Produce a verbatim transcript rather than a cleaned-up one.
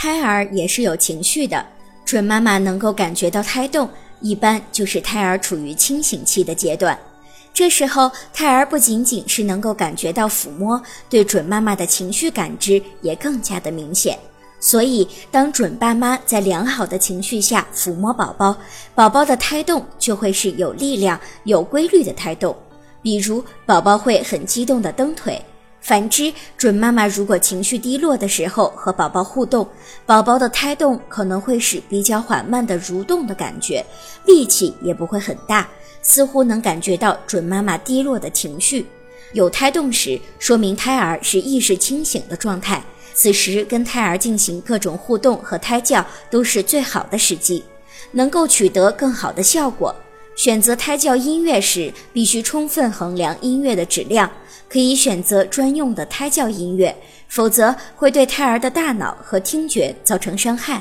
胎儿也是有情绪的，准妈妈能够感觉到胎动，一般就是胎儿处于清醒期的阶段。这时候胎儿不仅仅是能够感觉到抚摸，对准妈妈的情绪感知也更加的明显。所以当准爸妈在良好的情绪下抚摸宝宝，宝宝的胎动就会是有力量有规律的胎动，比如宝宝会很激动的蹬腿。反之，准妈妈如果情绪低落的时候和宝宝互动，宝宝的胎动可能会是比较缓慢的蠕动的感觉，力气也不会很大，似乎能感觉到准妈妈低落的情绪。有胎动时，说明胎儿是意识清醒的状态，此时跟胎儿进行各种互动和胎教都是最好的时机，能够取得更好的效果。选择胎教音乐时，必须充分衡量音乐的质量，可以选择专用的胎教音乐，否则会对胎儿的大脑和听觉造成伤害。